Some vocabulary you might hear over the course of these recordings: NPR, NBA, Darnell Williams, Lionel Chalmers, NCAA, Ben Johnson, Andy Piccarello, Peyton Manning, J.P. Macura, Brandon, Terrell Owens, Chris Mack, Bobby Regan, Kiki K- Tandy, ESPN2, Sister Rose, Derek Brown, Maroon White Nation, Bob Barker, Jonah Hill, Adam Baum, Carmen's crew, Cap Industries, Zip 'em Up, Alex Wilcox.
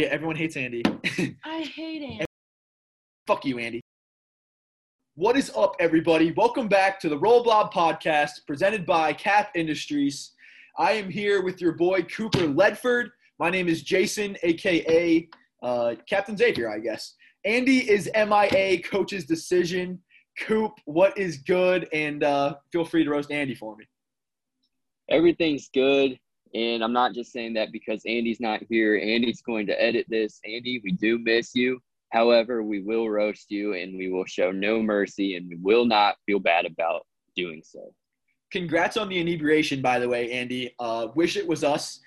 Yeah, everyone hates Andy. I hate Andy. Fuck you, Andy. What is up, everybody? Welcome back to the Roll Blob podcast presented by Cap Industries. I am here with your boy, Cooper Ledford. My name is Jason, a.k.a. Captain Xavier, I guess. Andy is MIA, coach's decision. Coop, what is good? And feel free to roast Andy for me. Everything's good. And I'm not just saying that because Andy's not here. Andy's going to edit this. Andy, we do miss you. However, we will roast you, and we will show no mercy, and we will not feel bad about doing so. Congrats on the inebriation, by the way, Andy. Wish it was us.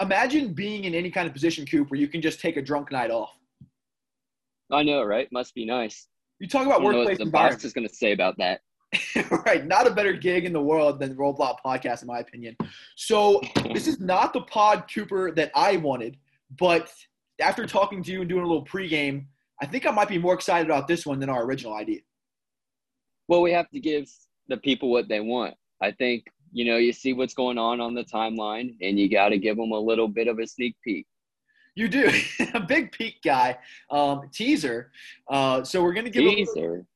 Imagine being in any kind of position, Coop, where you can just take a drunk night off. I know, right? Must be nice. You talk about workplace environment. I don't know what the boss is going to say about that. Right, not a better gig in the world than the Roll Blob podcast, in my opinion. So this is not the pod, Cooper, that I wanted, but after talking to you and doing a little pregame, I think I might be more excited about this one than our original idea. Well, we have to give the people what they want. I think, you know, you see what's going on the timeline, and you got to give them a little bit of a sneak peek. You do. A big peak guy. Teaser. So we're going to give teaser.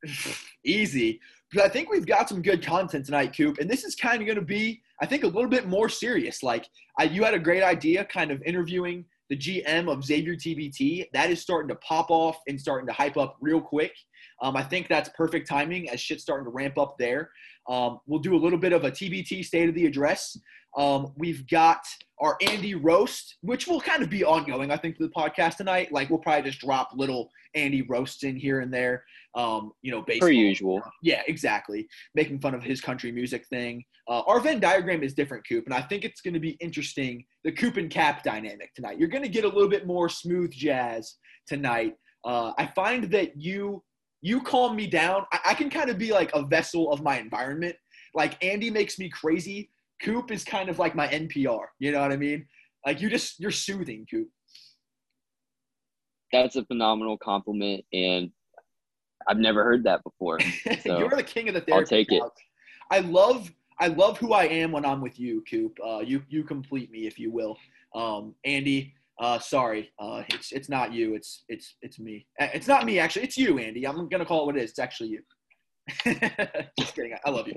Easy. But I think we've got some good content tonight, Coop. And this is kind of going to be, I think, a little bit more serious. Like, you had a great idea kind of interviewing the GM of Xavier TBT. That is starting to pop off and starting to hype up real quick. I think that's perfect timing as shit's starting to ramp up there. We'll do a little bit of a TBT state of the address. We've got our Andy roast, which will kind of be ongoing, I think, for the podcast tonight. Like, we'll probably just drop little Andy roasts in here and there, you know, baseball. Per usual. Yeah, exactly. Making fun of his country music thing. Our Venn diagram is different, Coop, and I think it's going to be interesting, the Coop and Cap dynamic tonight. You're going to get a little bit more smooth jazz tonight. I find that you calm me down. I can kind of be like a vessel of my environment. Like, Andy makes me crazy. Coop is kind of like my NPR. You know what I mean? Like, you're soothing, Coop. That's a phenomenal compliment, and I've never heard that before. So you're the king of the therapy. I'll take it. I love who I am when I'm with you, Coop. You complete me, if you will. Andy, sorry, it's not you. It's me. It's not me, actually. It's you, Andy. I'm gonna call it what it is. It's actually you. Just kidding. I love you.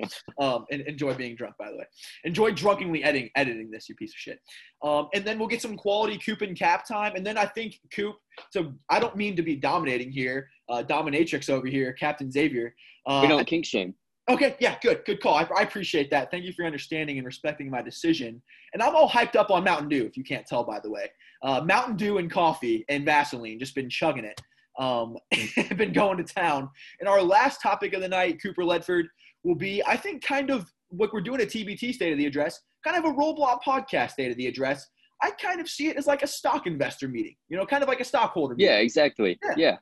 And enjoy being drunk, by the way. Enjoy drunkenly editing this, you piece of shit. And then we'll get some quality Coop and Cap time. And then I think, Coop, so I don't mean to be dominating here. Dominatrix over here, Captain Xavier. We don't kink shame. Okay, yeah, good call. I appreciate that. Thank you for your understanding and respecting my decision. And I'm all hyped up on Mountain Dew, if you can't tell, by the way. Mountain Dew and coffee and Vaseline, just been chugging it. Been going to town. And our last topic of the night, Cooper Ledford, will be, I think, kind of what we're doing at TBT State of the Address, kind of a Roll Blob podcast State of the Address. I kind of see it as like a stock investor meeting, you know, kind of like a stockholder meeting. Yeah, exactly. Yeah.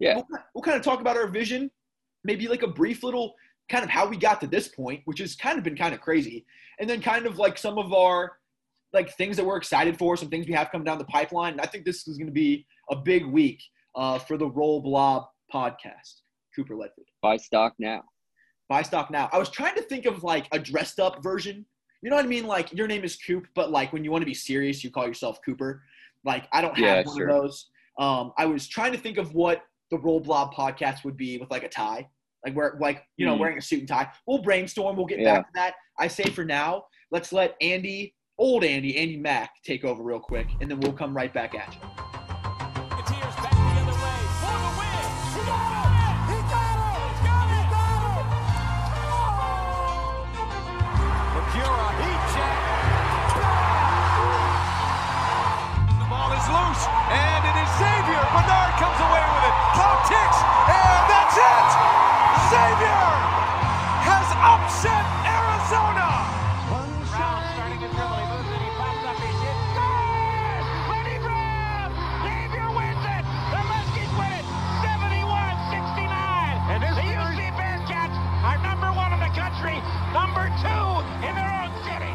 We'll kind of talk about our vision, maybe like a brief little kind of how we got to this point, which has kind of been kind of crazy. And then kind of like some of our like things that we're excited for, some things we have come down the pipeline. And I think this is going to be a big week. For the Roll Blob podcast, Cooper Ledford. Buy stock now. I was trying to think of like a dressed up version. You know what I mean? Like, your name is Coop, but like when you want to be serious, you call yourself Cooper. Like, I don't have one of those. I was trying to think of what the Roll Blob podcast would be with like a tie, like where, like, you know, wearing a suit and tie. We'll brainstorm. We'll get back to that. I say for now, let's let Andy Mack take over real quick, and then we'll come right back at you. And it is Xavier. Bernard comes away with it. Clock ticks, and that's it. Xavier has upset Arizona. Brown starting to dribble. He moves it. He pops up. He hits. Scores! Lenny Brown. Xavier wins it. The Muskies win it. 71-69. And the UC Bearcats are number one in the country, number two in their own city.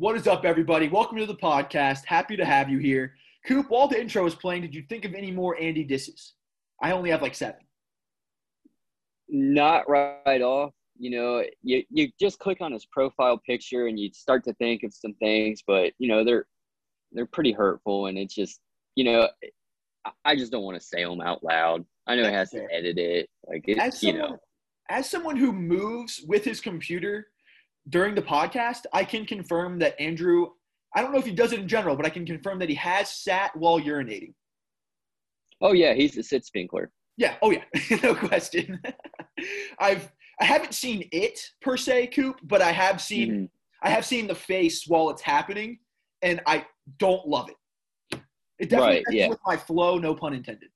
What is up, everybody? Welcome to the podcast. Happy to have you here. Coop, while the intro was playing, did you think of any more Andy disses? I only have like 7. Not right off. You know, you just click on his profile picture and you start to think of some things, but, you know, they're they're pretty hurtful, and it's just, you know, I just don't want to say them out loud. I know it has to edit it. Like, it's, you know. As someone who moves with his computer during the podcast, I can confirm that Andrew, I don't know if he does it in general, but I can confirm that he has sat while urinating. Oh, yeah. He's a sit spinkler. Yeah. Oh, yeah. No question. I haven't seen it per se, Coop, but I have seen I have seen the face while it's happening, and I don't love it. It definitely messes with my flow, no pun intended.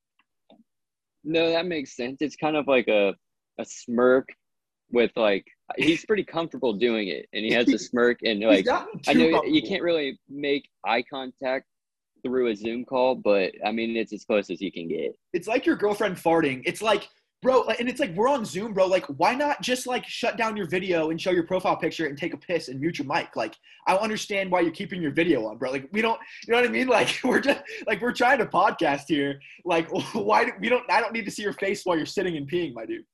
No, that makes sense. It's kind of like a smirk with, like, he's pretty comfortable doing it, and he has a smirk, and, like, I know you can't really make eye contact through a Zoom call, but, I mean, it's as close as you can get. It's like your girlfriend farting. It's like, bro, and it's like, we're on Zoom, bro. Like, why not just, like, shut down your video and show your profile picture and take a piss and mute your mic? Like, I understand why you're keeping your video on, bro. Like, we don't, you know what I mean? Like, we're just, like, we're trying to podcast here. Like, why do we don't, I don't need to see your face while you're sitting and peeing, my dude.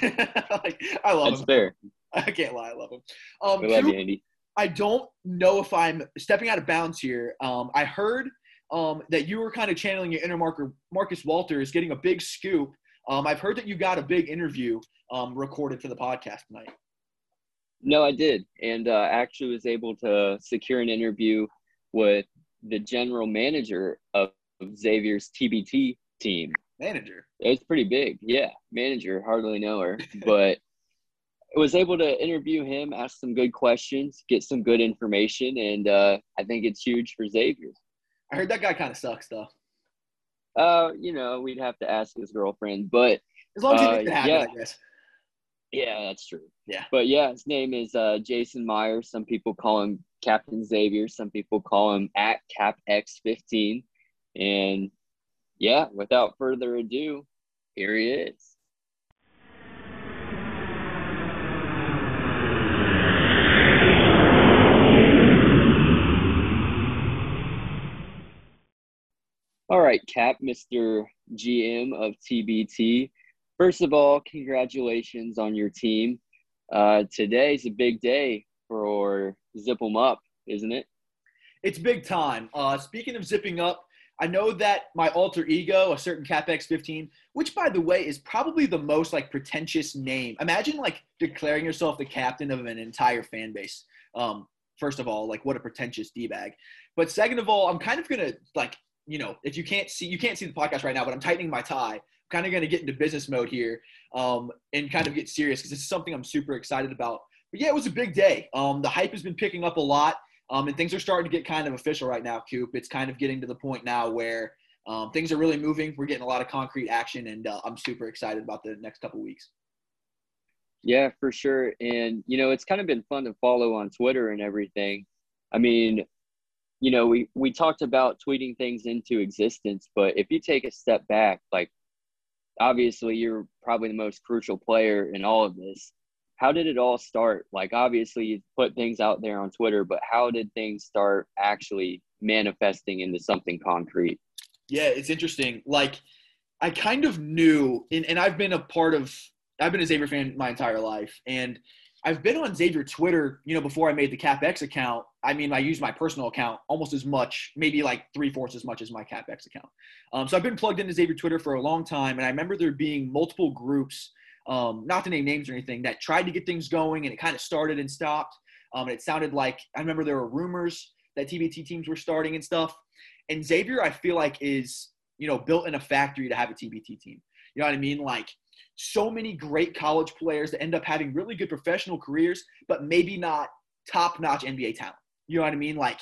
Like, I love him. That's fair. I can't lie. I love him. We love you, Andy. I don't know if I'm stepping out of bounds here. I heard that you were kind of channeling your inner Marcus Walters, getting a big scoop. I've heard that you got a big interview recorded for the podcast tonight. No, I did. And I actually was able to secure an interview with the general manager of Xavier's TBT team. Manager? It's pretty big. Yeah, manager. Hardly know her. But I was able to interview him, ask some good questions, get some good information, and I think it's huge for Xavier. I heard that guy kind of sucks, though. You know, we'd have to ask his girlfriend, but as long as he makes it happen, I guess. Yeah, that's true. Yeah, but yeah, his name is Jason Myers. Some people call him Captain Xavier. Some people call him at CapEx 15. And yeah, without further ado, here he is. All right, Cap, Mr. GM of TBT. First of all, congratulations on your team. Today's a big day for Zip 'em Up, isn't it? It's big time. Speaking of zipping up, I know that my alter ego, a certain CapEx 15, which, by the way, is probably the most, like, pretentious name. Imagine, like, declaring yourself the captain of an entire fan base. First of all, like, what a pretentious D-bag. But second of all, I'm kind of going to, like, you know, if you can't see the podcast right now, but I'm tightening my tie. I'm kind of going to get into business mode here and kind of get serious because this is something I'm super excited about. But yeah, it was a big day. The hype has been picking up a lot and things are starting to get kind of official right now, Coop. It's kind of getting to the point now where things are really moving. We're getting a lot of concrete action and I'm super excited about the next couple weeks. Yeah, for sure. And, you know, it's kind of been fun to follow on Twitter and everything. I mean, you know, we talked about tweeting things into existence, but if you take a step back, like, obviously you're probably the most crucial player in all of this. How did it all start? Like, obviously you put things out there on Twitter, but how did things start actually manifesting into something concrete? Yeah, it's interesting. Like, I kind of knew, and I've been a Xavier fan my entire life, and I've been on Xavier Twitter, you know, before I made the CapEx account. I mean, I use my personal account almost as much, maybe like 3/4 as much as my CapEx account. So I've been plugged into Xavier Twitter for a long time. And I remember there being multiple groups, not to name names or anything, that tried to get things going. And it kind of started and stopped. And it sounded like, I remember there were rumors that TBT teams were starting and stuff. And Xavier, I feel like, is, you know, built in a factory to have a TBT team. You know what I mean? Like, so many great college players that end up having really good professional careers, but maybe not top-notch NBA talent. You know what I mean? Like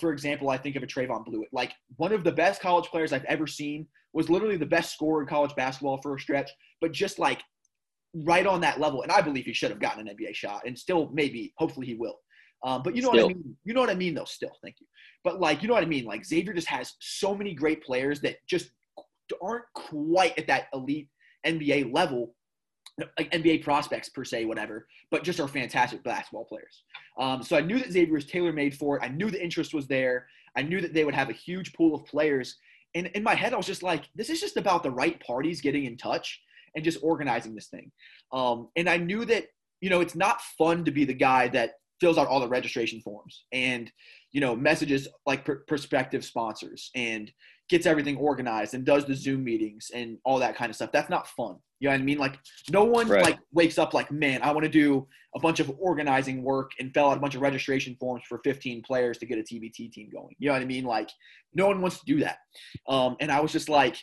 for example, I think of a Trayvon Bluiett. Like, one of the best college players I've ever seen, was literally the best scorer in college basketball for a stretch, but just, like, right on that level. And I believe he should have gotten an NBA shot, and still maybe, hopefully he will. But you know still. What I mean? You know what I mean, though, still. Thank you. But, like, you know what I mean? Like, Xavier just has so many great players that just aren't quite at that elite NBA level, like NBA prospects per se, whatever, but just are fantastic basketball players. So I knew that Xavier was tailor-made for it. I knew the interest was there. I knew that they would have a huge pool of players. And in my head, I was just like, this is just about the right parties getting in touch and just organizing this thing. And I knew that, you know, it's not fun to be the guy that fills out all the registration forms and you know, messages like prospective sponsors and gets everything organized and does the Zoom meetings and all that kind of stuff. That's not fun. You know what I mean? Like no one right. like wakes up like, man, I want to do a bunch of organizing work and fill out a bunch of registration forms for 15 players to get a TBT team going. You know what I mean? Like no one wants to do that. And I was just like,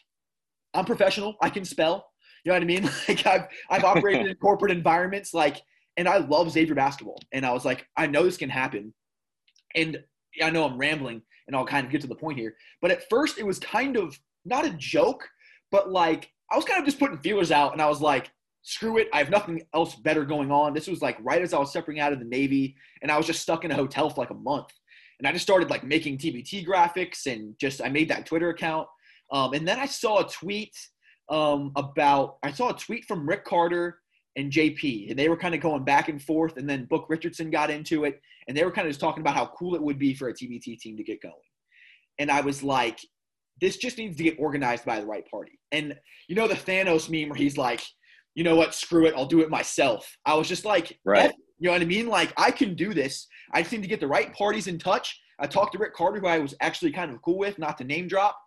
I'm professional. I can spell. You know what I mean? Like I've operated in corporate environments. Like, and I love Xavier basketball. And I was like, I know this can happen. And I know I'm rambling and I'll kind of get to the point here, but at first it was kind of not a joke, but like I was kind of just putting feelers out and I was like, screw it. I have nothing else better going on. This was like right as I was separating out of the Navy and I was just stuck in a hotel for like a month. And I just started like making TBT graphics and just, I made that Twitter account. And then I saw a tweet from Rick Carter and J.P. and they were kind of going back and forth, and then Book Richardson got into it, and they were kind of just talking about how cool it would be for a TBT team to get going. And I was like, this just needs to get organized by the right party. And you know the Thanos meme where he's like, you know what, screw it, I'll do it myself. I was just like, right. You know what I mean? Like, I can do this. I just need to get the right parties in touch. I talked to Rick Carter, who I was actually kind of cool with, not to name drop,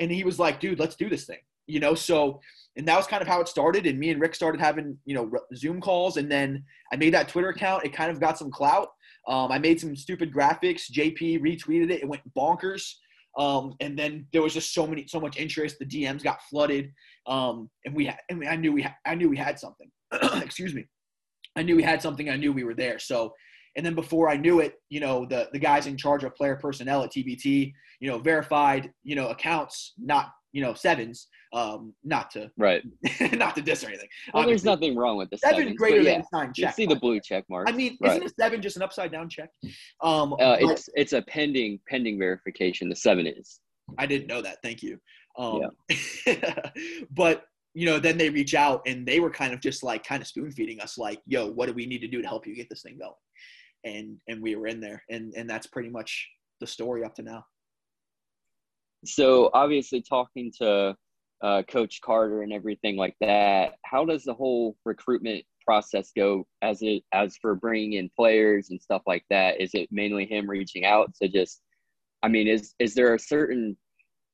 and he was like, dude, let's do this thing. You know, so and that was kind of how it started. And me and Rick started having, you know, Zoom calls. And then I made that Twitter account. It kind of got some clout. I made some stupid graphics. JP retweeted it. It went bonkers. And then there was just so much interest. The DMs got flooded. I knew we had something. Excuse me. I knew we had something. I knew we were there. So. And then before I knew it, you know, the guys in charge of player personnel at TBT, you know, verified, you know, accounts, not, you know, sevens, not to diss or anything. Well, there's nothing wrong with the seven greater than nine check. You see the blue check mark. I mean, isn't a seven just an upside down check? It's a pending verification. The seven is. I didn't know that. Thank you. But you know, then they reach out and they were kind of just like kind of spoon feeding us, like, yo, what do we need to do to help you get this thing going? And we were in there, and that's pretty much the story up to now. So obviously talking to Coach Carter and everything like that, how does the whole recruitment process go as for bringing in players and stuff like that? Is it mainly him reaching out? So just, I mean, is there a certain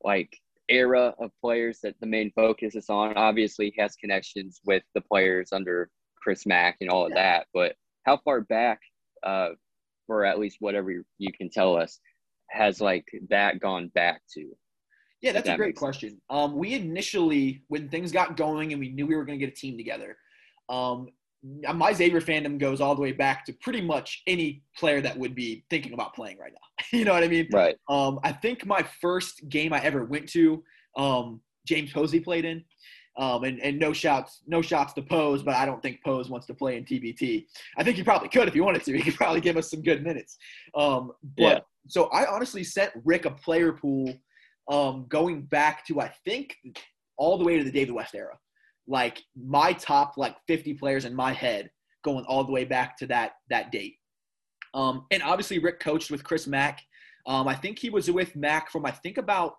like era of players that the main focus is on? Obviously he has connections with the players under Chris Mack and all of that, but how far back for at least whatever you can tell us, has like that gone back to? Yeah, that's a great question. We initially, when things got going and we knew we were going to get a team together, my Xavier fandom goes all the way back to pretty much any player that would be thinking about playing right now. You know what I mean? Right. I think my first game I ever went to, James Posey played in. And no shots to Pose, but I don't think Pose wants to play in TBT. I think he probably could if he wanted to. He could probably give us some good minutes. So I honestly sent Rick a player pool going back to, I think, all the way to the David West era. Like my top like 50 players in my head going all the way back to that date. And obviously Rick coached with Chris Mack. I think he was with Mack from, I think, about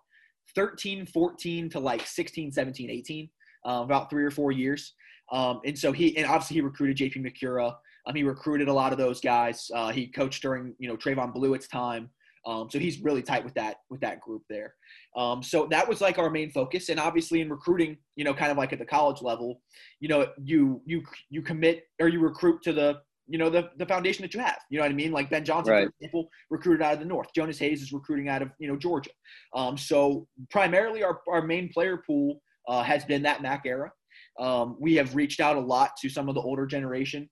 13, 14 to like 16, 17, 18. About 3 or 4 years. And obviously he recruited J.P. Macura. He recruited a lot of those guys. He coached during, you know, Trayvon Bluitt's time. So he's really tight with that group there. So that was like our main focus. And obviously in recruiting, you know, kind of like at the college level, you know, you commit or you recruit to the, you know, the foundation that you have, you know what I mean? Like Ben Johnson, right, for example, recruited out of the North. Jonas Hayes is recruiting out of, you know, Georgia. So primarily our main player pool has been that Mac era. We have reached out a lot to some of the older generation.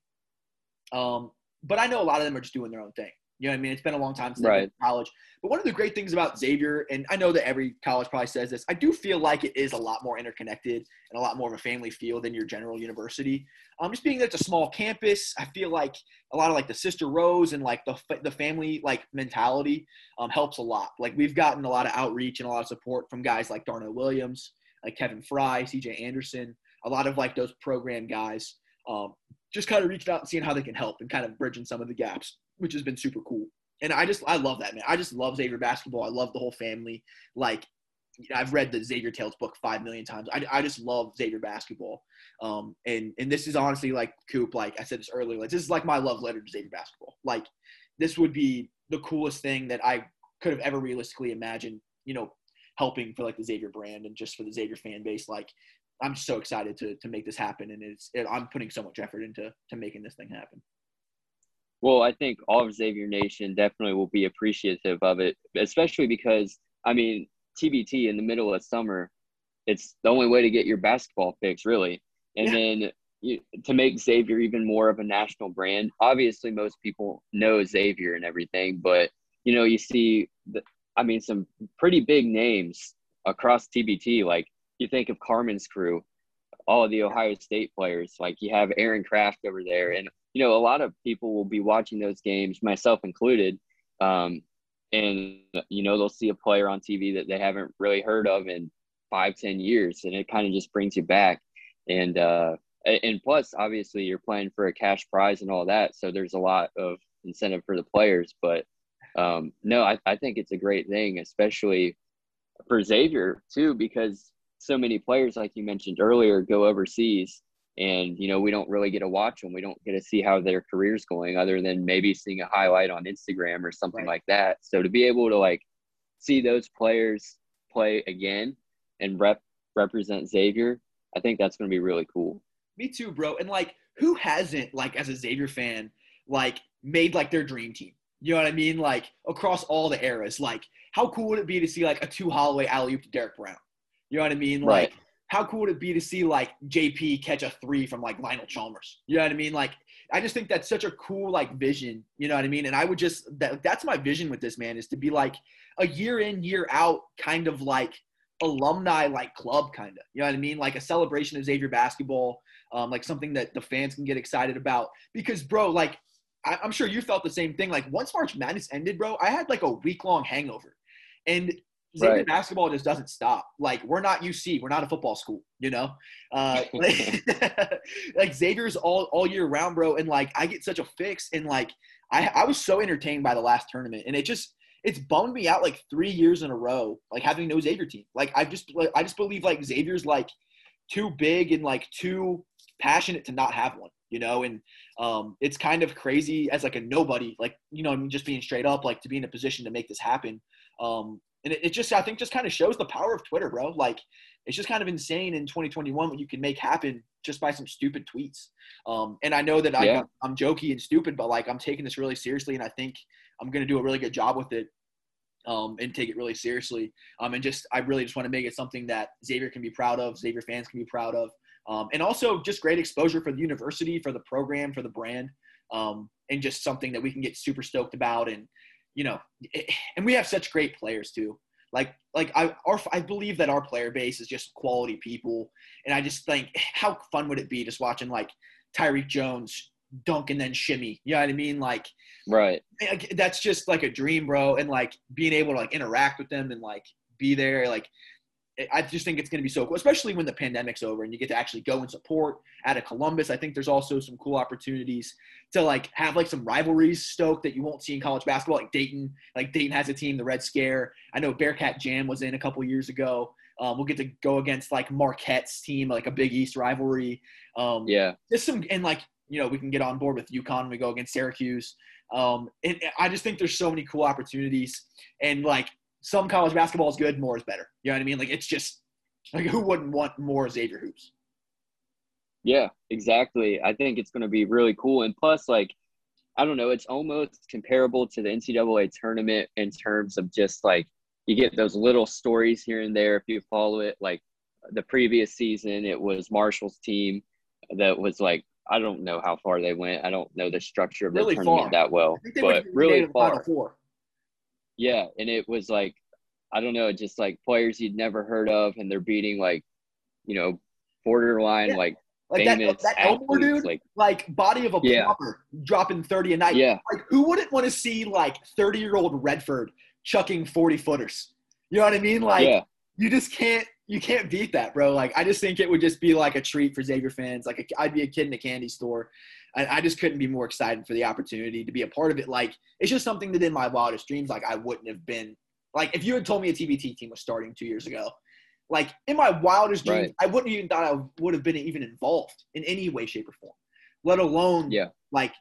But I know a lot of them are just doing their own thing. You know what I mean? It's been a long time since I've been in college. But one of the great things about Xavier, and I know that every college probably says this, I do feel like it is a lot more interconnected and a lot more of a family feel than your general university. Just being that it's a small campus, I feel like a lot of like the Sister Rose and like the family like mentality helps a lot. Like we've gotten a lot of outreach and a lot of support from guys like Darnell Williams, like Kevin Fry, CJ Anderson, a lot of like those program guys, just kind of reached out and seeing how they can help and kind of bridging some of the gaps, which has been super cool. And I love that, man. I just love Xavier basketball. I love the whole family. Like, you know, I've read the Xavier Tales book 5 million times. I just love Xavier basketball. And this is honestly like, Coop, like I said this earlier, like this is like my love letter to Xavier basketball. Like this would be the coolest thing that I could have ever realistically imagined, you know, helping for like the Xavier brand and just for the Xavier fan base. Like, I'm so excited to make this happen. And I'm putting so much effort into making this thing happen. Well, I think all of Xavier Nation definitely will be appreciative of it, especially because, I mean, TBT in the middle of summer, it's the only way to get your basketball fix, really. And then to make Xavier even more of a national brand, obviously most people know Xavier and everything, but, you know, you see, some pretty big names across TBT. Like, you think of Carmen's crew, all of the Ohio State players. Like, you have Aaron Craft over there. And, you know, a lot of people will be watching those games, myself included, and, you know, they'll see a player on TV that they haven't really heard of in 5-10 years, and it kind of just brings you back. And and plus, obviously, you're playing for a cash prize and all that, so there's a lot of incentive for the players. But, I think it's a great thing, especially for Xavier, too, because so many players, like you mentioned earlier, go overseas. And, you know, we don't really get to watch them. We don't get to see how their career's going other than maybe seeing a highlight on Instagram or something like that. So to be able to, like, see those players play again and represent Xavier, I think that's going to be really cool. Me too, bro. And, like, who hasn't, like, as a Xavier fan, like, made, like, their dream team? You know what I mean? Like, across all the eras. Like, how cool would it be to see, like, a 2 Holloway alley-oop to Derek Brown? You know what I mean? Right. Like, how cool would it be to see, like, J.P. catch a 3 from, like, Lionel Chalmers? You know what I mean? Like, I just think that's such a cool, like, vision. You know what I mean? And I would just that's my vision with this, man, is to be, like, a year in, year out kind of, like, alumni, like, club kind of. You know what I mean? Like, a celebration of Xavier basketball, like, something that the fans can get excited about. Because, bro, like, I'm sure you felt the same thing. Like, once March Madness ended, bro, I had, like, a week-long hangover. And – Xavier basketball just doesn't stop. Like, we're not UC. We're not a football school, you know? Like, Xavier's all year round, bro. And, like, I get such a fix. And, like, I was so entertained by the last tournament. And it's bummed me out, like, 3 years in a row, like, having no Xavier team. Like, I just believe, like, Xavier's, like, too big and, like, too passionate to not have one, you know? And it's kind of crazy as, like, a nobody, like, you know, I mean, just being straight up, like, to be in a position to make this happen. And it just, I think, just kind of shows the power of Twitter, bro. Like, it's just kind of insane in 2021 what you can make happen just by some stupid tweets. And I know that I'm jokey and stupid, but, like, I'm taking this really seriously, and I think I'm going to do a really good job with it and take it really seriously. I really just want to make it something that Xavier can be proud of, Xavier fans can be proud of, and also just great exposure for the university, for the program, for the brand, and just something that we can get super stoked about. And, you know, and we have such great players too. I believe that our player base is just quality people. And I just think, how fun would it be just watching, like, Tyreek Jones dunk and then shimmy? You know what I mean? Like, right. That's just, like, a dream, bro. And, like, being able to, like, interact with them and, like, be there. Like, I just think it's going to be so cool, especially when the pandemic's over and you get to actually go and support out of Columbus. I think there's also some cool opportunities to, like, have, like, some rivalries stoked that you won't see in college basketball. Like Dayton has a team, the Red Scare. I know Bearcat Jam was in a couple years ago. We'll get to go against, like, Marquette's team, like a Big East rivalry. You know, we can get on board with UConn when we go against Syracuse. And I just think there's so many cool opportunities, and, like, some college basketball is good, more is better. You know what I mean? Like, it's just, like, who wouldn't want more Xavier hoops? Yeah, exactly. I think it's going to be really cool. And plus, like, I don't know, it's almost comparable to the NCAA tournament in terms of just, like, you get those little stories here and there if you follow it. Like, the previous season, it was Marshall's team that was, like, I don't know how far they went. I don't know the structure of the tournament that well. But really far. Yeah, and it was, like, I don't know, just, like, players you'd never heard of, and they're beating, like, you know, borderline, like famous that Elmore athletes, dude, like body of a plumber dropping 30 a night. Yeah. Like, who wouldn't want to see, like, 30-year-old Redford chucking 40-footers? You know what I mean? Like, you just can't beat that, bro. Like, I just think it would just be, like, a treat for Xavier fans. Like, I'd be a kid in a candy store. I just couldn't be more excited for the opportunity to be a part of it. Like, it's just something that in my wildest dreams, like, I wouldn't have been. Like, if you had told me a TBT team was starting 2 years ago, like, in my wildest dreams, I wouldn't even thought I would have been even involved in any way, shape, or form, let alone, like,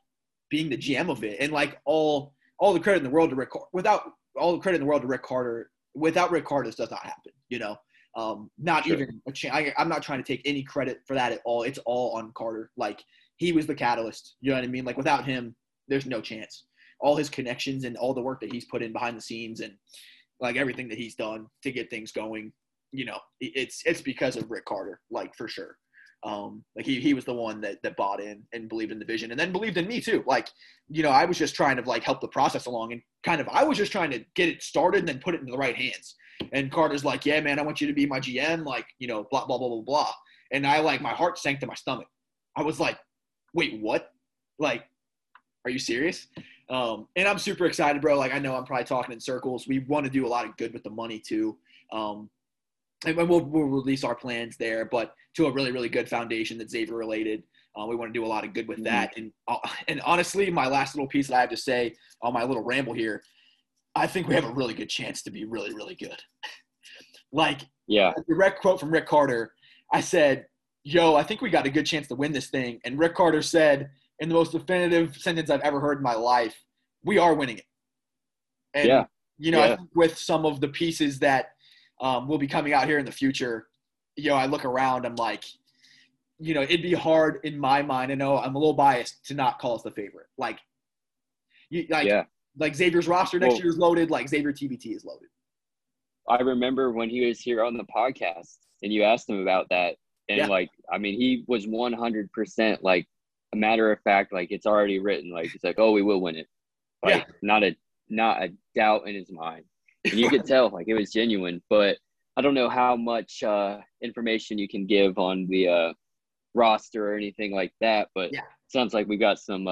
being the GM of it. And, like, all all the credit in the world to Rick Carter. Without all the credit in the world to Rick Carter, without Rick Carter, this does not happen, you know. Not sure. Even a chance. I'm not trying to take any credit for that at all. It's all on Carter. Like, he was the catalyst. You know what I mean? Like, without him, there's no chance. All his connections and all the work that he's put in behind the scenes and, like, everything that he's done to get things going, you know, it's because of Rick Carter, like, for sure. Like, he was the one that bought in and believed in the vision and then believed in me too. Like, you know, I was just trying to, like, help the process along and kind of, I was just trying to get it started and then put it into the right hands. And Carter's like, yeah, man, I want you to be my GM, like, you know, blah, blah, blah, blah, blah. And I, like, my heart sank to my stomach. I was like, wait, what? Like, are you serious? And I'm super excited, bro. Like, I know I'm probably talking in circles. We want to do a lot of good with the money too. And we'll release our plans there, but to a really, really good foundation that's Xavier related. We want to do a lot of good with that. And honestly, my last little piece that I have to say on my little ramble here, I think we have a really good chance to be really, really good. Like, yeah, a direct quote from Rick Carter. I said, yo, I think we got a good chance to win this thing. And Rick Carter said, in the most definitive sentence I've ever heard in my life, we are winning it. And, yeah. You know, yeah. I think with some of the pieces that will be coming out here in the future, you know, I look around, I'm like, you know, it'd be hard in my mind. I know I'm a little biased to not call us the favorite. Like, yeah. Like, Xavier's roster next year is loaded. Like, Xavier TBT is loaded. I remember when he was here on the podcast and you asked him about that. And, yeah. Like, I mean, he was 100%, like, a matter of fact, like, it's already written. Like, it's like, oh, we will win it. Like, yeah. Not a doubt in his mind. And you could tell, like, it was genuine. But I don't know how much information you can give on the roster or anything like that. But yeah. It sounds like we got some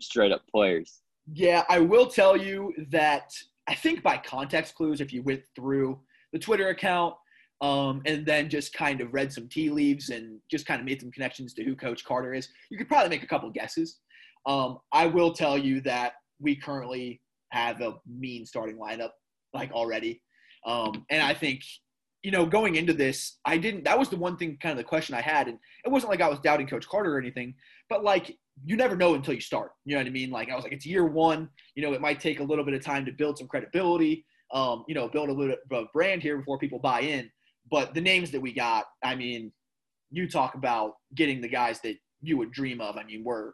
straight-up players. Yeah, I will tell you that I think by context clues, if you went through the Twitter account and then just kind of read some tea leaves and just kind of made some connections to who Coach Carter is, you could probably make a couple guesses. I will tell you that we currently have a mean starting lineup, like, already. And I think, you know, going into this, that was the one thing, kind of the question I had. And it wasn't like I was doubting Coach Carter or anything, but, like, you never know until you start. You know what I mean? Like, I was like, it's year one. You know, it might take a little bit of time to build some credibility, you know, build a little bit of brand here before people buy in. But the names that we got, I mean, you talk about getting the guys that you would dream of. I mean, we're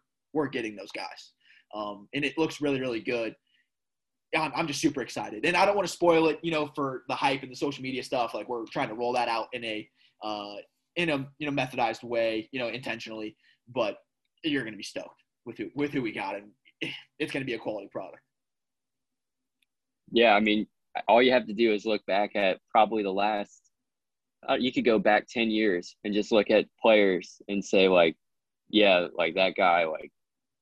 getting those guys. And it looks really, really good. I'm just super excited. And I don't want to spoil it, you know, for the hype and the social media stuff. Like, we're trying to roll that out in a you know, methodized way, you know, intentionally. But you're going to be stoked with who we got, and it's going to be a quality product. Yeah, I mean, all you have to do is look back at probably the last you could go back 10 years and just look at players and say, like, yeah, like, that guy, like,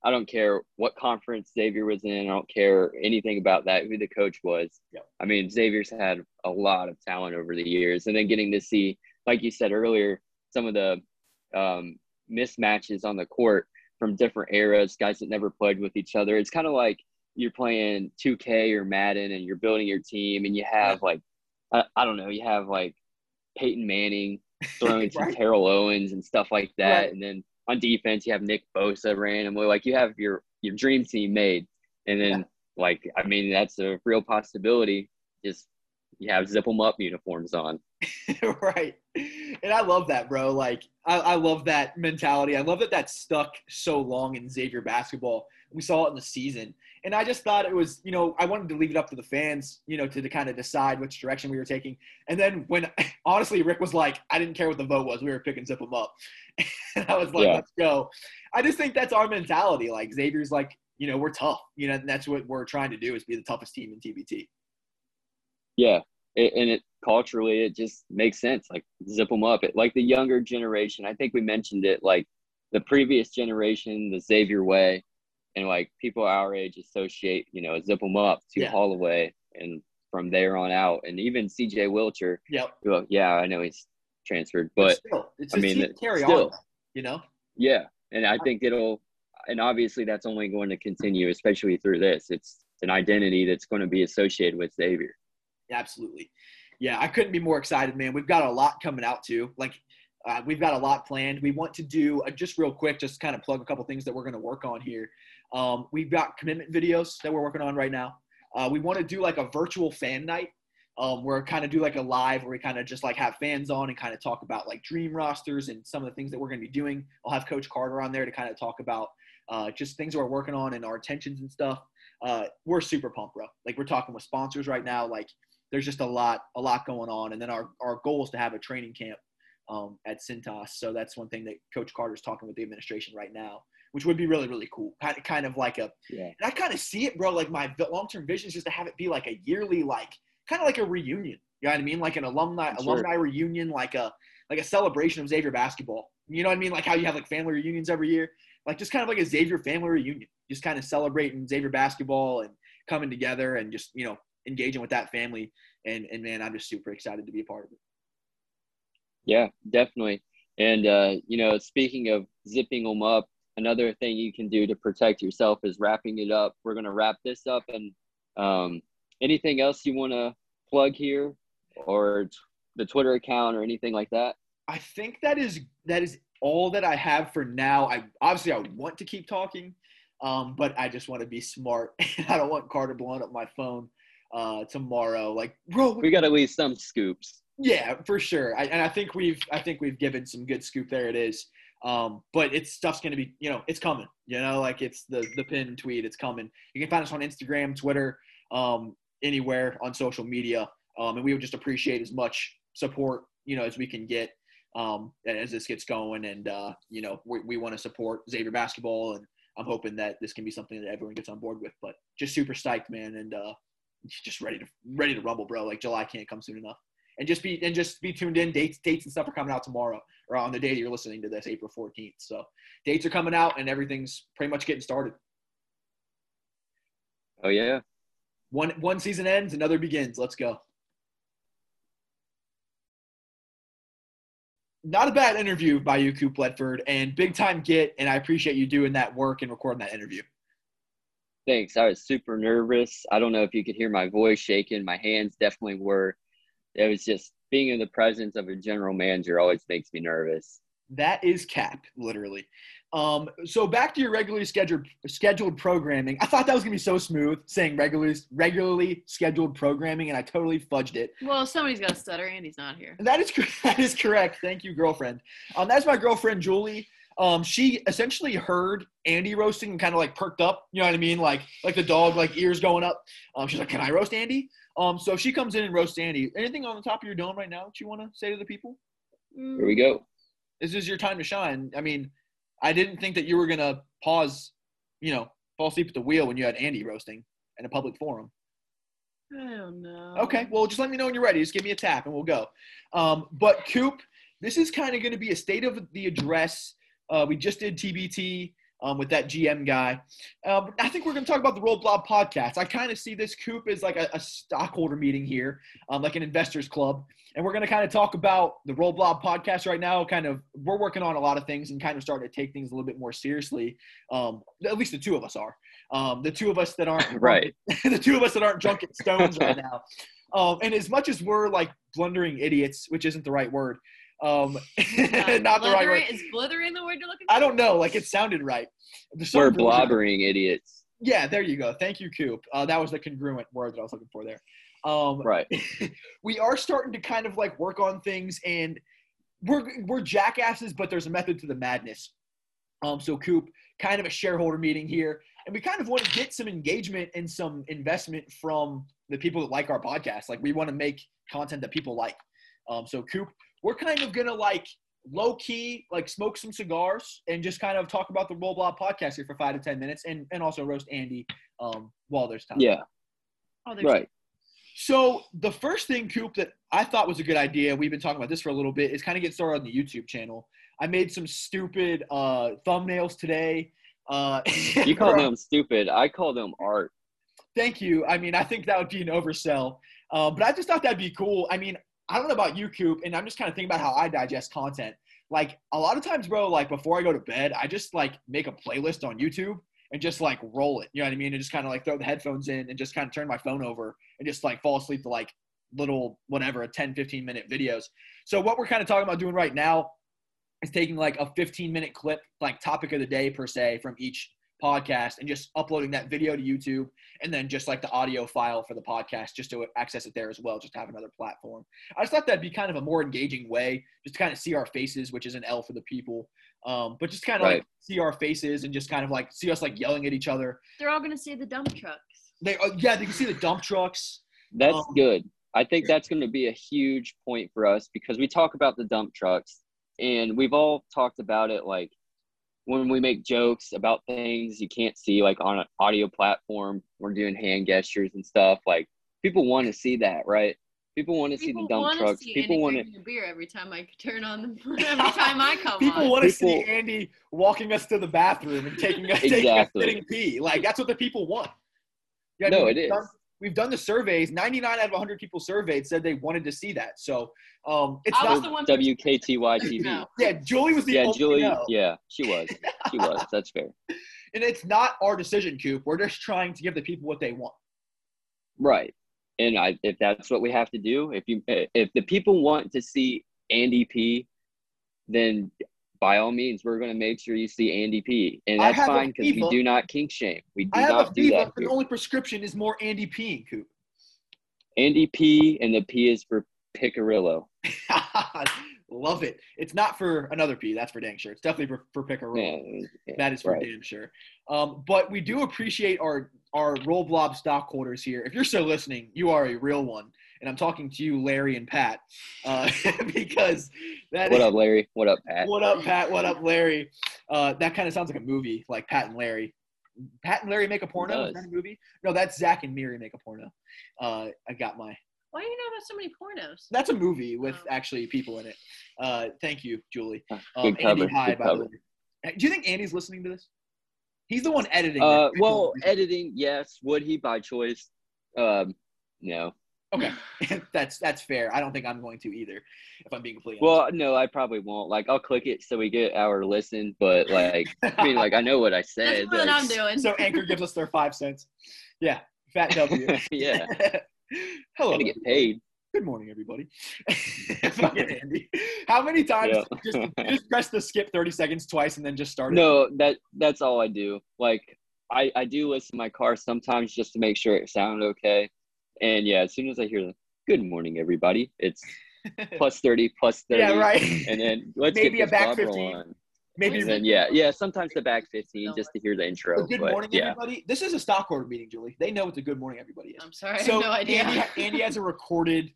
I don't care what conference Xavier was in. I don't care anything about that, who the coach was. Yep. I mean, Xavier's had a lot of talent over the years. And then getting to see, like you said earlier, some of the mismatches on the court from different eras, guys that never played with each other. It's kind of like you're playing 2K or Madden and you're building your team, and you have, like, I don't know, you have, like, Peyton Manning throwing right. to Terrell Owens and stuff like that. Right. And then on defense, you have Nick Bosa randomly. Like, you have your dream team made. And then, yeah. Like, I mean, that's a real possibility. Just you have Zip 'em Up uniforms on. Right. And I love that, bro. Like, I love that mentality. I love that stuck so long in Xavier basketball. We saw it in the season. And I just thought it was, you know, I wanted to leave it up to the fans, you know, to kind of decide which direction we were taking. And then when, honestly, Rick was like, I didn't care what the vote was. We were picking Zip 'em Up. And I was like, yeah. Let's go. I just think that's our mentality. Like, Xavier's like, you know, we're tough. You know, and that's what we're trying to do, is be the toughest team in TBT. Yeah. It culturally, it just makes sense. Like, Zip 'em Up. It, like, the younger generation, I think we mentioned it, like, the previous generation, the Xavier way. And, like, people our age associate, you know, Zip 'em Up to yeah. Holloway and from there on out. And even CJ Wilcher. Yep. Well, yeah, I know he's transferred. But, still, it's I mean, carry still, on, you know? Yeah. And I think and obviously that's only going to continue, especially through this. It's an identity that's going to be associated with Xavier. Absolutely. Yeah, I couldn't be more excited, man. We've got a lot coming out, too. Like, we've got a lot planned. We want to do, just real quick, just kind of plug a couple things that we're going to work on here. We've got commitment videos that we're working on right now. We want to do like a virtual fan night where kind of do like a live where we kind of just like have fans on and kind of talk about like dream rosters and some of the things that we're going to be doing. I'll have Coach Carter on there to kind of talk about just things we're working on and our intentions and stuff. We're super pumped, bro. Like we're talking with sponsors right now. Like there's just a lot going on. And then our goal is to have a training camp at CentOS. So that's one thing that Coach Carter's talking with the administration right now, which would be really, really cool. Kind of like a, yeah. And I kind of see it, bro. Like my long-term vision is just to have it be like a yearly, like kind of like a reunion. You know what I mean? Like an alumni reunion, like a celebration of Xavier basketball. You know what I mean? Like how you have like family reunions every year, like just kind of like a Xavier family reunion, just kind of celebrating Xavier basketball and coming together and just, you know, engaging with that family. And man, I'm just super excited to be a part of it. Yeah, definitely. And, you know, speaking of zipping them up, another thing you can do to protect yourself is wrapping it up. We're going to wrap this up. And anything else you want to plug here or the Twitter account or anything like that? I think that is all that I have for now. I want to keep talking, but I just want to be smart. I don't want Carter blowing up my phone tomorrow. Like, bro, we got at least some scoops. Yeah, for sure. I think we've given some good scoop. There it is. But stuff's going to be, you know, it's coming, you know, like it's the pin tweet, it's coming. You can find us on Instagram, Twitter, anywhere on social media. And we would just appreciate as much support, you know, as we can get, as this gets going. And, you know, we want to support Xavier basketball, and I'm hoping that this can be something that everyone gets on board with, but just super psyched, man. And, just ready to rumble, bro. Like July can't come soon enough. And just be tuned in. Dates and stuff are coming out tomorrow, or on the day that you're listening to this, April 14th. So dates are coming out and everything's pretty much getting started. Oh yeah. One season ends, another begins. Let's go. Not a bad interview by you, Coop Ledford, and big time get, and I appreciate you doing that work and recording that interview. Thanks. I was super nervous. I don't know if you could hear my voice shaking. My hands definitely were. It was just being in the presence of a general manager always makes me nervous. That is Cap, literally. So back to your regularly scheduled programming. I thought that was going to be so smooth, saying regularly scheduled programming, and I totally fudged it. Well, somebody's got to stutter, and he's not here. That is correct. Thank you, girlfriend. That's my girlfriend, Julie. She essentially heard Andy roasting and kind of like perked up, you know what I mean? Like the dog, like ears going up. She's like, can I roast Andy? So she comes in and roasts Andy. Anything on the top of your dome right now that you want to say to the people? Here we go. This is your time to shine. I mean, I didn't think that you were going to pause, you know, fall asleep at the wheel when you had Andy roasting in a public forum. I don't know. Okay. Well, just let me know when you're ready. Just give me a tap and we'll go. But Coop, this is kind of going to be a state of the address. We just did TBT with that GM guy. I think we're going to talk about the Roll Blob podcast. I kind of see this, Coop, as like a stockholder meeting here, like an investors club. And we're going to kind of talk about the Roll Blob podcast right now. Kind of, we're working on a lot of things and kind of starting to take things a little bit more seriously. At least the two of us are. The two of us that aren't right. The two of us that aren't drunk at Stones right now. And as much as we're like blundering idiots, which isn't the right word. Not the right word. Is blithering the word you're looking for? I don't know. Like it sounded right. We're blobbering idiots. Yeah, there you go. Thank you, Coop. That was the congruent word that I was looking for there. Right. We are starting to kind of like work on things, and we're jackasses, but there's a method to the madness. So Coop, kind of a shareholder meeting here, and we kind of want to get some engagement and some investment from the people that like our podcast. Like we want to make content that people like. So Coop, we're kind of going to like low key, like smoke some cigars and just kind of talk about the Roll Blob podcast here for 5 to 10 minutes and also roast Andy while there's time. Yeah. Oh, right. So the first thing, Coop, that I thought was a good idea, we've been talking about this for a little bit, is kind of get started on the YouTube channel. I made some stupid thumbnails today. You call them stupid. I call them art. Thank you. I mean, I think that would be an oversell, but I just thought that'd be cool. I mean, I don't know about you, Coop, and I'm just kind of thinking about how I digest content. Like a lot of times, bro, like before I go to bed, I just like make a playlist on YouTube and just like roll it. You know what I mean? And just kind of like throw the headphones in and just kind of turn my phone over and just like fall asleep to like little whatever, 10, 15 minute videos. So what we're kind of talking about doing right now is taking like a 15 minute clip, like topic of the day per se, from each podcast and just uploading that video to YouTube, and then just like the audio file for the podcast just to access it there as well, just to have another platform. I just thought that'd be kind of a more engaging way just to kind of see our faces, which is an L for the people. But just kind of like see our faces and just kind of like see us like yelling at each other. They're all going to see the dump trucks. They can see the dump trucks. That's good. I think that's going to be a huge point for us, because we talk about the dump trucks and we've all talked about it. Like when we make jokes about things you can't see, like on an audio platform, we're doing hand gestures and stuff. Like people want to see that, right? People want to see the dump trucks. People want to see beer every time I turn on the every time I come. People want to see Andy walking us to the bathroom and taking us taking a pee. Like that's what the people want. You know, no, it is. We've done the surveys. 99 out of 100 people surveyed said they wanted to see that. So it's not WKTY-TV. No. Yeah, Julie was the only Julie, no. Yeah, she was. She was. That's fair. And it's not our decision, Coop. We're just trying to give the people what they want. Right. And if that's what we have to do, if the people want to see Andy P, then by all means, we're going to make sure you see Andy P. And that's fine, because we do not kink shame. We do not do that. I have a fever, but the only prescription is more Andy P, Coop. Andy P, and the P is for Piccarello. Love it. It's not for another P. That's for dang sure. It's definitely for Piccarello. Yeah, that is for damn sure. But we do appreciate our Roll Blob stockholders here. If you're still listening, you are a real one. And I'm talking to you, Larry and Pat, because that What up, Larry? What up, Pat? What up, Pat? What up, Larry? That kind of sounds like a movie, like Pat and Larry. Pat and Larry Make a Porno? Is that a movie? No, that's Zach and Miri Make a Porno. I got my... Why do you know about so many pornos? That's a movie with actually people in it. Thank you, Julie. Andy Hyde, by the way. Do you think Andy's listening to this? He's the one editing. Editing, yes. Would he by choice? No. Okay, that's fair. I don't think I'm going to either, if I'm being completely honest. Well, no, I probably won't. Like, I'll click it so we get our listen, but like, I mean, like, I know what I said. That's what I'm doing. So Anchor gives us their 5 cents. Yeah, fat W. Yeah. Hello. Gotta get paid. Good morning, everybody. Fucking Andy. How many times just press the skip 30 seconds twice and then just start it? No, that's all I do. Like, I do listen to my car sometimes just to make sure it sounded okay. And yeah, as soon as I hear the "Good morning, everybody," it's +30, +30. Yeah, right. And then let's maybe get a back 15. On. Maybe. And then, sometimes the back 15 just to hear the intro. So good morning, everybody. This is a stockholder meeting, Julie. They know what the good morning, everybody is. I'm sorry, I have no idea. Andy has a recorded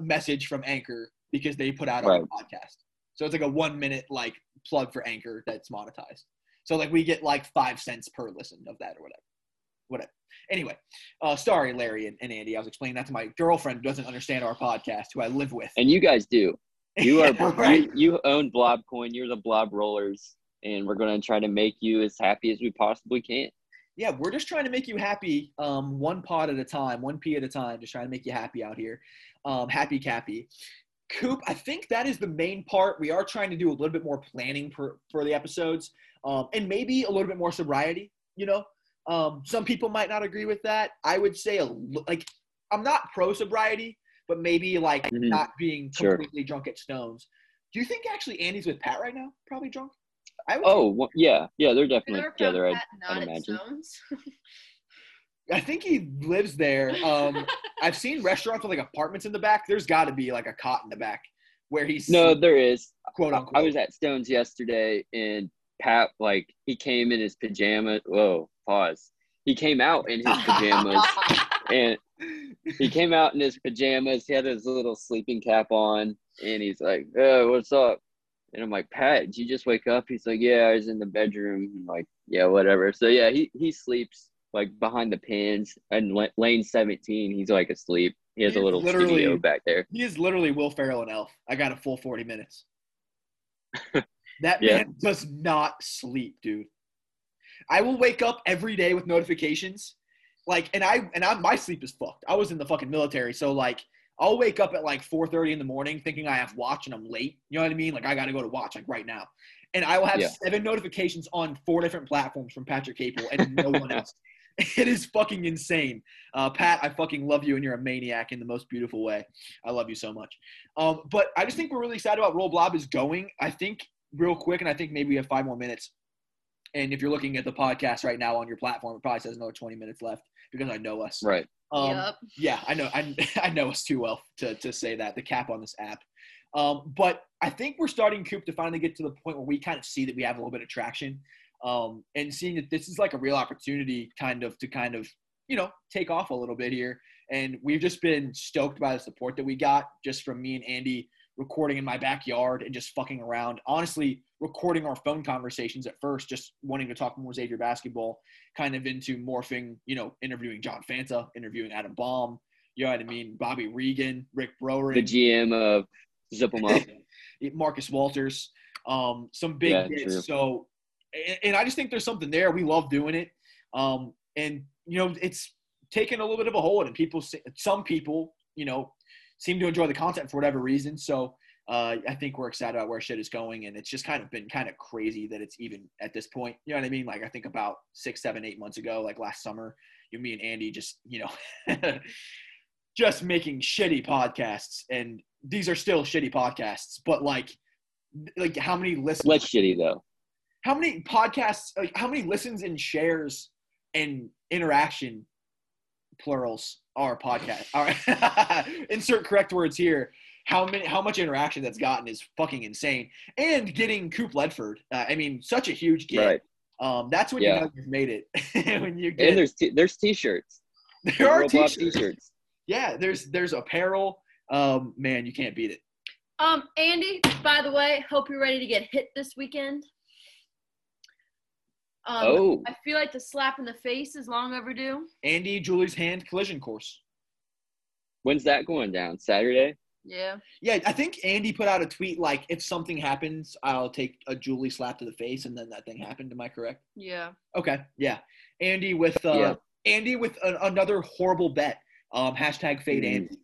message from Anchor because they put out our podcast. So it's like a 1 minute like plug for Anchor that's monetized. So like we get like 5 cents per listen of that or whatever. Anyway, sorry, Larry and Andy. I was explaining that to my girlfriend who doesn't understand our podcast, who I live with. And you guys do. You are you own Blobcoin. You're the Blob Rollers, and we're going to try to make you as happy as we possibly can. Yeah, we're just trying to make you happy one pod at a time, one P at a time, just trying to make you happy out here. Happy Cappy. Coop, I think that is the main part. We are trying to do a little bit more planning for the episodes and maybe a little bit more sobriety, you know. Some people might not agree with that. I would say, I'm not pro sobriety, but maybe like not being completely drunk at Stones. Do you think actually Andy's with Pat right now? Probably drunk. Yeah, they're definitely together. I'd imagine. Stones? I think he lives there. I've seen restaurants with like apartments in the back. There's got to be like a cot in the back where he's. No, there is. Quote unquote. I was at Stones yesterday and Pat, like, he came in his pajamas. Whoa. Pause. He came out in his pajamas He had his little sleeping cap on and he's like, "Oh, what's up?" And I'm like, "Pat, did you just wake up?" He's like, "Yeah, I was in the bedroom." I'm like, "Yeah, whatever." So yeah, he sleeps like behind the pins and lane 17. He's like asleep. He has a little studio back there. He is literally Will Ferrell and Elf. I got a full 40 minutes. That man does not sleep, dude. I will wake up every day with notifications, like, and my sleep is fucked. I was in the fucking military, so like, I'll wake up at like 4:30 in the morning thinking I have watch and I'm late. You know what I mean? Like, I gotta go to watch like right now, and I will have 7 notifications on 4 different platforms from Patrick Capel and no one else. It is fucking insane. Pat, I fucking love you, and you're a maniac in the most beautiful way. I love you so much. But I just think we're really excited about Roll Blob is going. I think real quick, and I think maybe we have 5 more minutes. And if you're looking at the podcast right now on your platform, it probably says another 20 minutes left because I know us. Right. Yep. Yeah, I know. I know us too well to say that, the cap on this app. But I think we're starting, Coop, to finally get to the point where we kind of see that we have a little bit of traction, and seeing that this is like a real opportunity to you know, take off a little bit here. And we've just been stoked by the support that we got just from me and Andy recording in my backyard and just fucking around. Honestly, recording our phone conversations at first, just wanting to talk more Xavier basketball, kind of into morphing, you know, interviewing John Fanta, interviewing Adam Baum, you know what I mean, Bobby Regan, Rick Broering. The GM of Zip 'em Up. Marcus Walters. Some big hits. True. So, and I just think there's something there. We love doing it. And, you know, it's taken a little bit of a hold, and some people, you know, seem to enjoy the content for whatever reason. So I think we're excited about where shit is going, and it's just kind of been kind of crazy that it's even at this point. You know what I mean? Like, I think about 6, 7, 8 months ago, like last summer, me and Andy just, you know, just making shitty podcasts, and these are still shitty podcasts, but like how many listens? Less shitty though. How many podcasts? Like, how many listens and shares and interaction? Plurals are podcast. All right. Insert correct words here. How much interaction that's gotten is fucking insane. And getting Coop Ledford, I mean, such a huge get. Right. That's when you know you've made it. When you get, and there's t-shirts. There are t-shirts. Yeah, there's apparel. Man, you can't beat it. Andy, by the way, hope you're ready to get hit this weekend. I feel like the slap in the face is long overdue. Andy, Julie's hand collision course. When's that going down? Saturday? Yeah. Yeah, I think Andy put out a tweet like, if something happens, I'll take a Julie slap to the face, and then that thing happened. Am I correct? Yeah. Okay, yeah. Andy with another horrible bet. Hashtag fade Andy.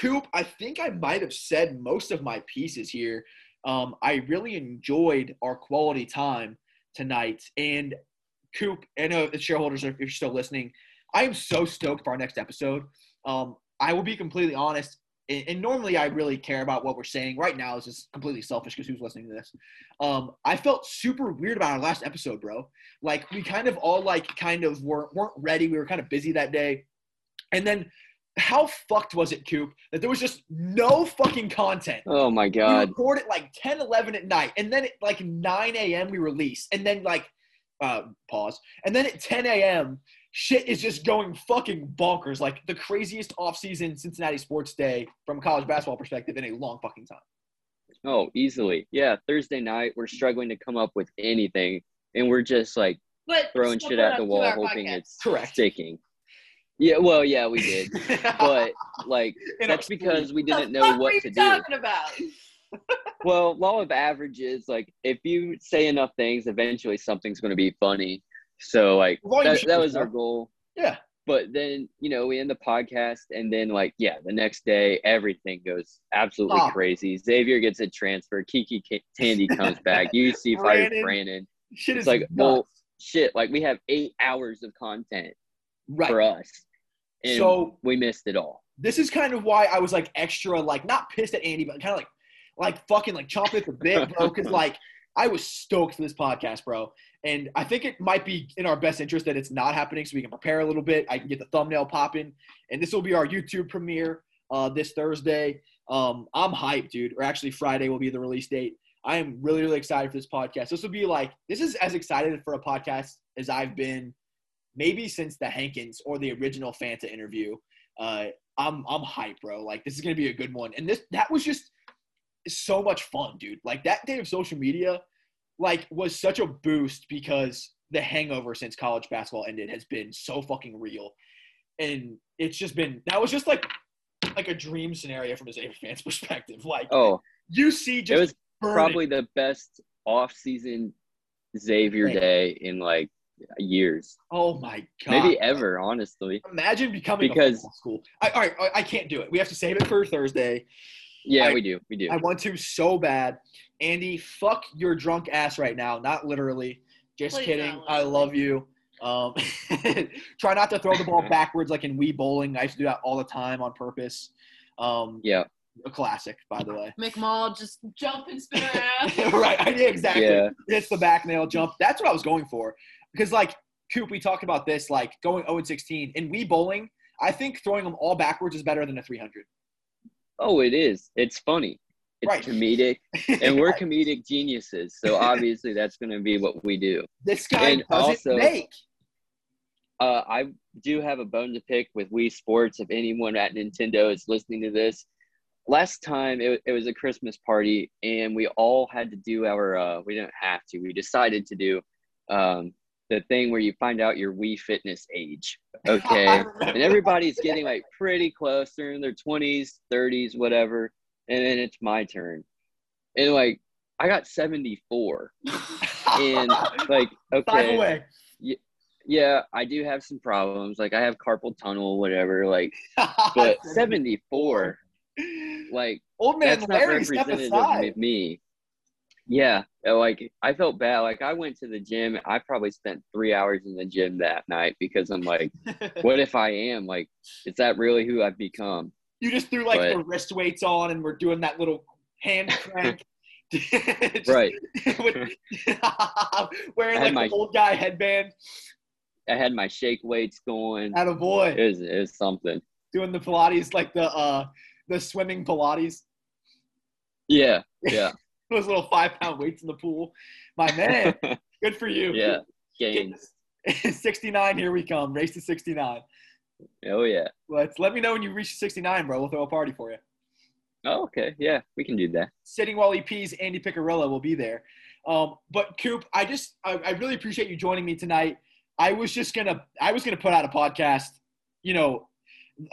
Coop, I think I might have said most of my pieces here. I really enjoyed our quality time tonight. And Coop, I know the shareholders, if you're still listening, I am so stoked for our next episode. I will be completely honest, and normally I really care about what we're saying. Right now it's just completely selfish because who's listening to this? I felt super weird about our last episode, bro. Like, we kind of all weren't ready. We were kind of busy that day. And then how fucked was it, Coop, that there was just no fucking content? Oh, my God. We recorded like 10, 11 at night, and then at like 9 a.m. we release, and then pause. And then at 10 a.m., shit is just going fucking bonkers, like the craziest offseason Cincinnati sports day from a college basketball perspective in a long fucking time. Oh, easily. Yeah, Thursday night, we're struggling to come up with anything, and we're just like throwing shit at the wall, hoping it's sticking. Yeah, well, yeah, we did, but like that's because we didn't know what to do. What are you talking about? Well, law of averages, like if you say enough things, eventually something's going to be funny. So like that was our goal. Yeah. But then, you know, we end the podcast, and then like, yeah, the next day everything goes absolutely crazy. Xavier gets a transfer. Kiki Tandy comes back. UC fires Brandon. Shit is like nuts. Well, shit. Like, we have 8 hours of content for us. And so we missed it all. This is kind of why I was like extra, like not pissed at Andy, but kind of like fucking like chomping at the bit, bro. Cause like I was stoked for this podcast, bro. And I think it might be in our best interest that it's not happening, so we can prepare a little bit. I can get the thumbnail popping, and this will be our YouTube premiere this Thursday. I'm hyped, dude. Or actually Friday will be the release date. I am really, really excited for this podcast. This is as excited for a podcast as I've been maybe since the Hankins or the original Fanta interview. I'm hyped, bro. Like, this is going to be a good one. And that was just so much fun, dude. Like, that day of social media, like, was such a boost because the hangover since college basketball ended has been so fucking real. And it's just been – that was just like a dream scenario from a Xavier fan's perspective. Like, UC just – it was probably the best off-season Xavier day in, like, years. Oh my God, maybe ever, honestly. Imagine becoming a football school. I can't do it. We have to save it for Thursday. Yeah, we do. I want to so bad. Andy, fuck your drunk ass right now. Not literally, just kidding. I love you. Try not to throw the ball backwards like in Wii Bowling. I used to do that all the time on purpose. Yeah, a classic, by the way. McMall just jump and spin around. Right, I did exactly. Yeah. It's the back nail jump. That's what I was going for. Because, like, Coop, we talked about this, like, going 0-16. In Wii Bowling, I think throwing them all backwards is better than a 300. Oh, it is. It's funny. It's right. Comedic. And we're comedic geniuses. So, obviously, that's going to be what we do. This guy and doesn't also, make. I do have a bone to pick with Wii Sports. If anyone at Nintendo is listening to this, last time it was a Christmas party, and we all had to do our we didn't have to. We decided to do the thing where you find out your Wii fitness age, okay? And everybody's getting, like, pretty close. They're in their 20s, 30s, whatever, and then it's my turn. And, like, I got 74. And, like, okay. By the way. Yeah, I do have some problems. Like, I have carpal tunnel, whatever. Like, but 74, like, old man, that's not representative of me. Yeah, like, I felt bad. Like, I went to the gym. I probably spent 3 hours in the gym that night because I'm like, what if I am? Like, is that really who I've become? You just threw, like, the wrist weights on, and we're doing that little hand crank. Just, right. Wearing, like, the old guy headband. I had my shake weights going. Attaboy. It was something. Doing the Pilates, like the swimming Pilates. Yeah, yeah. Those little 5-pound weights in the pool. My man, good for you. Yeah, games. 69, here we come. Race to 69. Oh, yeah. Let me know when you reach 69, bro. We'll throw a party for you. Oh, okay. Yeah, we can do that. Sitting while he pees, Andy Piccarello will be there. But, Coop, I really appreciate you joining me tonight. I was gonna put out a podcast, you know,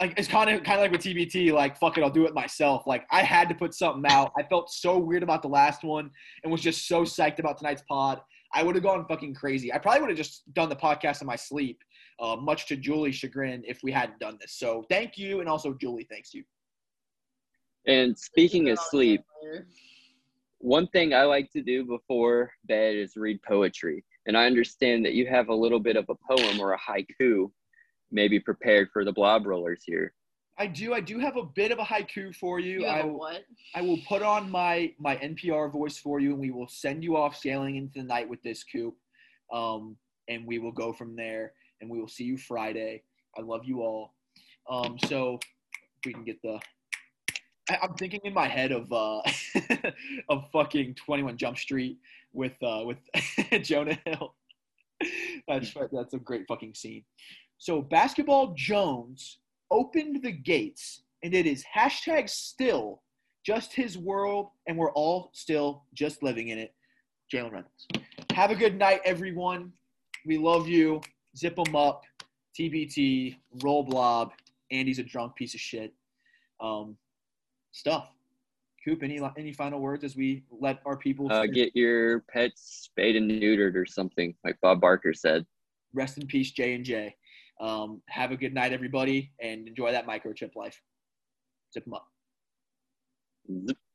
like it's kind of like with TBT, like, fuck it, I'll do it myself. Like, I had to put something out. I felt so weird about the last one and was just so psyched about tonight's pod. I would have gone fucking crazy. I probably would have just done the podcast in my sleep, much to Julie's chagrin, if we hadn't done this. So thank you, and also Julie thanks you. And speaking of sleep, one thing I like to do before bed is read poetry. And I understand that you have a little bit of a poem or a haiku maybe prepared for the blob rollers here. I do have a bit of a haiku for you. You have a what? I will put on my NPR voice for you, and we will send you off sailing into the night with this, Coop. And we will go from there, and we will see you Friday. I love you all. So if we can get the – I'm thinking in my head of of fucking 21 Jump Street. With Jonah Hill. That's a great fucking scene. So Basketball Jones opened the gates, and it is hashtag still just his world, and we're all still just living in it. Jalen Reynolds. Have a good night, everyone. We love you. Zip 'em up. TBT. Roll Blob. Andy's a drunk piece of shit. Stuff. Coop, any final words as we let our people get your pets spayed and neutered or something, like Bob Barker said. Rest in peace, J&J. Have a good night, everybody, and enjoy that microchip life. Zip 'em up.